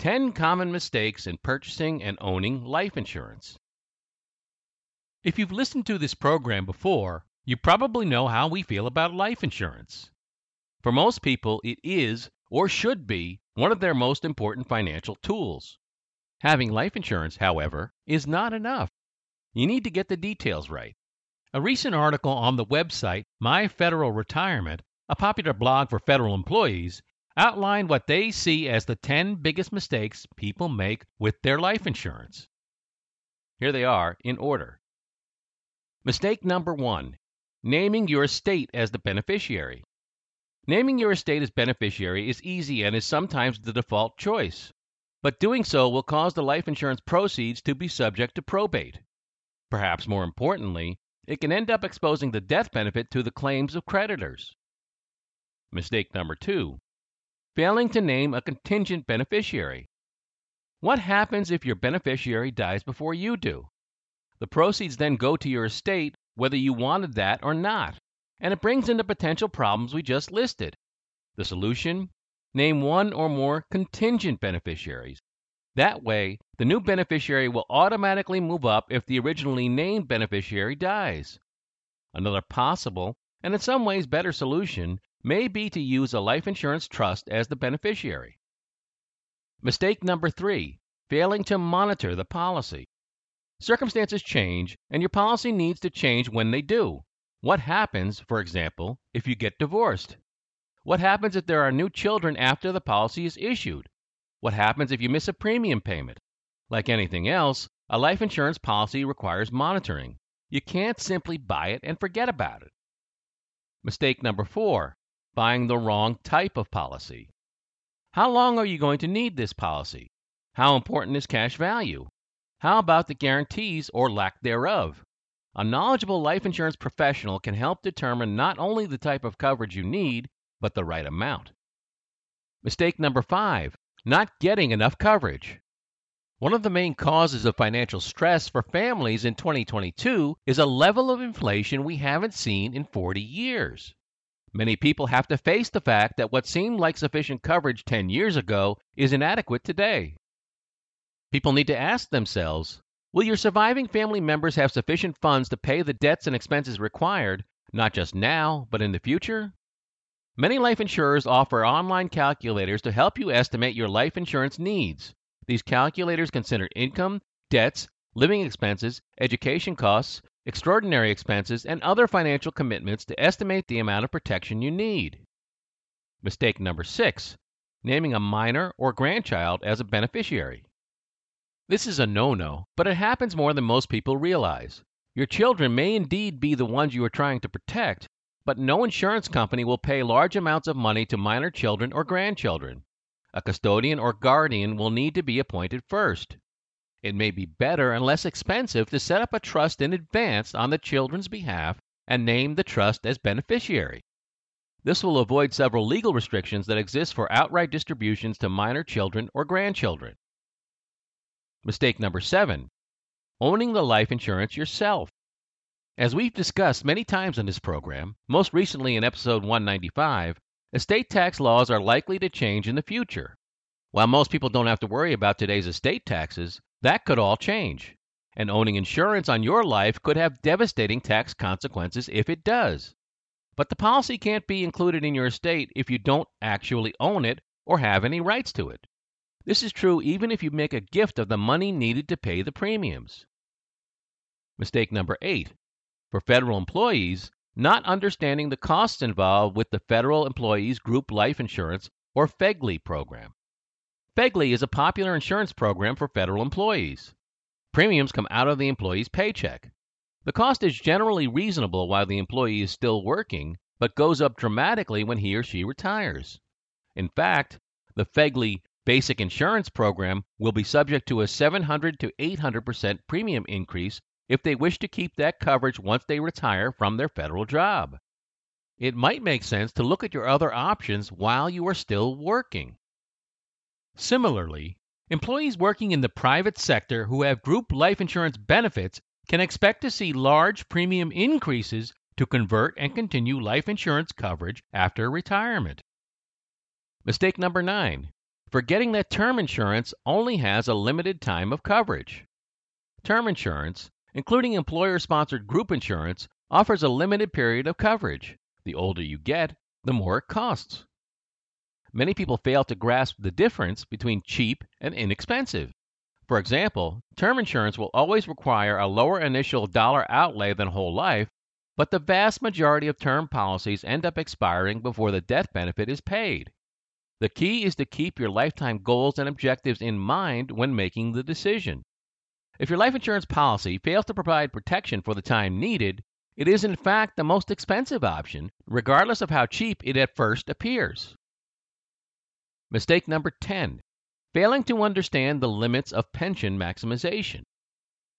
10 Common Mistakes in Purchasing and Owning Life Insurance. If you've listened to this program before, you probably know how we feel about life insurance. For most people, it is, or should be, one of their most important financial tools. Having life insurance, however, is not enough. You need to get the details right. A recent article on the website My Federal Retirement, a popular blog for federal employees, outlined what they see as the 10 biggest mistakes people make with their life insurance. Here they are in order. Mistake number 1, naming your estate as the beneficiary. Naming your estate as beneficiary is easy and is sometimes the default choice, but doing so will cause the life insurance proceeds to be subject to probate. Perhaps more importantly, it can end up exposing the death benefit to the claims of creditors. Mistake number 2, failing to name a contingent beneficiary. What happens if your beneficiary dies before you do? The proceeds then go to your estate, whether you wanted that or not, and it brings in the potential problems we just listed. The solution? Name one or more contingent beneficiaries. That way, the new beneficiary will automatically move up if the originally named beneficiary dies. Another possible, and in some ways better solution, may be to use a life insurance trust as the beneficiary. Mistake number 3, failing to monitor the policy. Circumstances change, and your policy needs to change when they do. What happens, for example, if you get divorced? What happens if there are new children after the policy is issued? What happens if you miss a premium payment? Like anything else, a life insurance policy requires monitoring. You can't simply buy it and forget about it. Mistake number 4, buying the wrong type of policy. How long are you going to need this policy? How important is cash value? How about the guarantees or lack thereof? A knowledgeable life insurance professional can help determine not only the type of coverage you need, but the right amount. Mistake number 5, not getting enough coverage. One of the main causes of financial stress for families in 2022 is a level of inflation we haven't seen in 40 years. Many people have to face the fact that what seemed like sufficient coverage 10 years ago is inadequate today. People need to ask themselves, will your surviving family members have sufficient funds to pay the debts and expenses required, not just now, but in the future? Many life insurers offer online calculators to help you estimate your life insurance needs. These calculators consider income, debts, living expenses, education costs, extraordinary expenses, and other financial commitments to estimate the amount of protection you need. Mistake number 6, naming a minor or grandchild as a beneficiary. This is a no-no, but it happens more than most people realize. Your children may indeed be the ones you are trying to protect, but no insurance company will pay large amounts of money to minor children or grandchildren. A custodian or guardian will need to be appointed first. It may be better and less expensive to set up a trust in advance on the children's behalf and name the trust as beneficiary. This will avoid several legal restrictions that exist for outright distributions to minor children or grandchildren. Mistake number 7, owning the life insurance yourself. As we've discussed many times in this program, most recently in episode 195, estate tax laws are likely to change in the future. While most people don't have to worry about today's estate taxes, that could all change. And owning insurance on your life could have devastating tax consequences if it does. But the policy can't be included in your estate if you don't actually own it or have any rights to it. This is true even if you make a gift of the money needed to pay the premiums. Mistake number 8. For federal employees, not understanding the costs involved with the Federal Employees Group Life Insurance, or FEGLI program. FEGLI is a popular insurance program for federal employees. Premiums come out of the employee's paycheck. The cost is generally reasonable while the employee is still working, but goes up dramatically when he or she retires. In fact, the FEGLI Basic insurance program will be subject to a 700 to 800% premium increase if they wish to keep that coverage once they retire from their federal job. It might make sense to look at your other options while you are still working. Similarly, employees working in the private sector who have group life insurance benefits can expect to see large premium increases to convert and continue life insurance coverage after retirement. Mistake number 9. Forgetting that term insurance only has a limited time of coverage. Term insurance, including employer-sponsored group insurance, offers a limited period of coverage. The older you get, the more it costs. Many people fail to grasp the difference between cheap and inexpensive. For example, term insurance will always require a lower initial dollar outlay than whole life, but the vast majority of term policies end up expiring before the death benefit is paid. The key is to keep your lifetime goals and objectives in mind when making the decision. If your life insurance policy fails to provide protection for the time needed, it is in fact the most expensive option, regardless of how cheap it at first appears. Mistake number 10. Failing to understand the limits of pension maximization.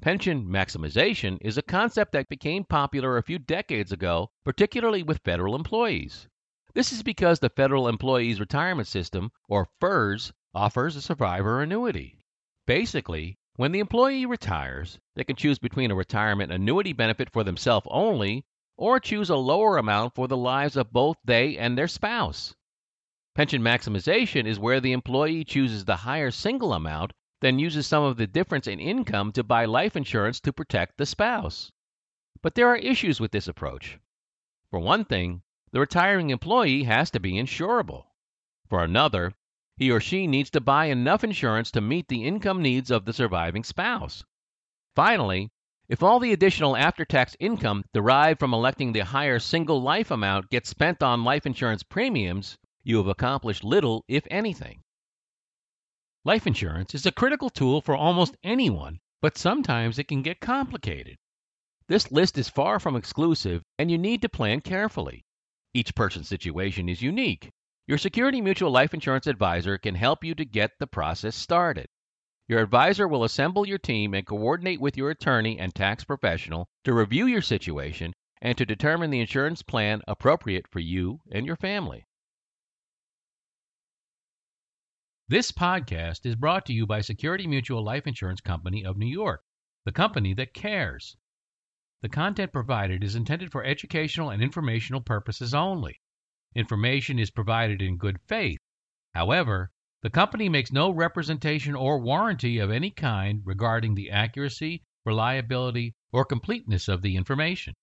Pension maximization is a concept that became popular a few decades ago, particularly with federal employees. This is because the Federal Employees Retirement System, or FERS, offers a survivor annuity. Basically, when the employee retires, they can choose between a retirement annuity benefit for themselves only or choose a lower amount for the lives of both they and their spouse. Pension maximization is where the employee chooses the higher single amount, then uses some of the difference in income to buy life insurance to protect the spouse. But there are issues with this approach. For one thing, the retiring employee has to be insurable. For another, he or she needs to buy enough insurance to meet the income needs of the surviving spouse. Finally, if all the additional after-tax income derived from electing the higher single life amount gets spent on life insurance premiums, you have accomplished little, if anything. Life insurance is a critical tool for almost anyone, but sometimes it can get complicated. This list is far from exclusive, and you need to plan carefully. Each person's situation is unique. Your Security Mutual Life Insurance Advisor can help you to get the process started. Your advisor will assemble your team and coordinate with your attorney and tax professional to review your situation and to determine the insurance plan appropriate for you and your family. This podcast is brought to you by Security Mutual Life Insurance Company of New York, the company that cares. The content provided is intended for educational and informational purposes only. Information is provided in good faith. However, the company makes no representation or warranty of any kind regarding the accuracy, reliability, or completeness of the information.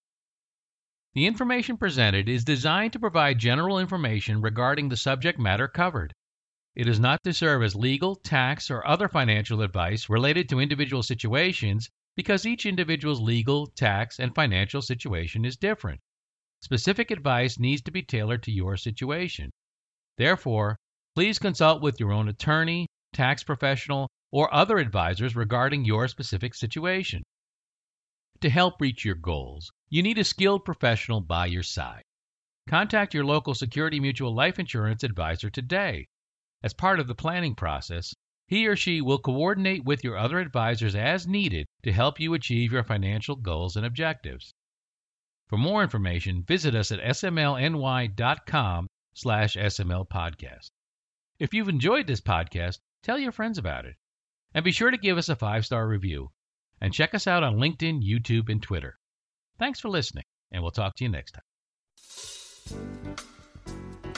The information presented is designed to provide general information regarding the subject matter covered. It is not to serve as legal, tax, or other financial advice related to individual situations because each individual's legal, tax, and financial situation is different. Specific advice needs to be tailored to your situation. Therefore, please consult with your own attorney, tax professional, or other advisors regarding your specific situation. To help reach your goals, you need a skilled professional by your side. Contact your local Security Mutual Life Insurance Advisor today. As part of the planning process, he or she will coordinate with your other advisors as needed to help you achieve your financial goals and objectives. For more information, visit us at smlny.com/smlpodcast. If you've enjoyed this podcast, tell your friends about it. And be sure to give us a 5-star review. And check us out on LinkedIn, YouTube, and Twitter. Thanks for listening, and we'll talk to you next time.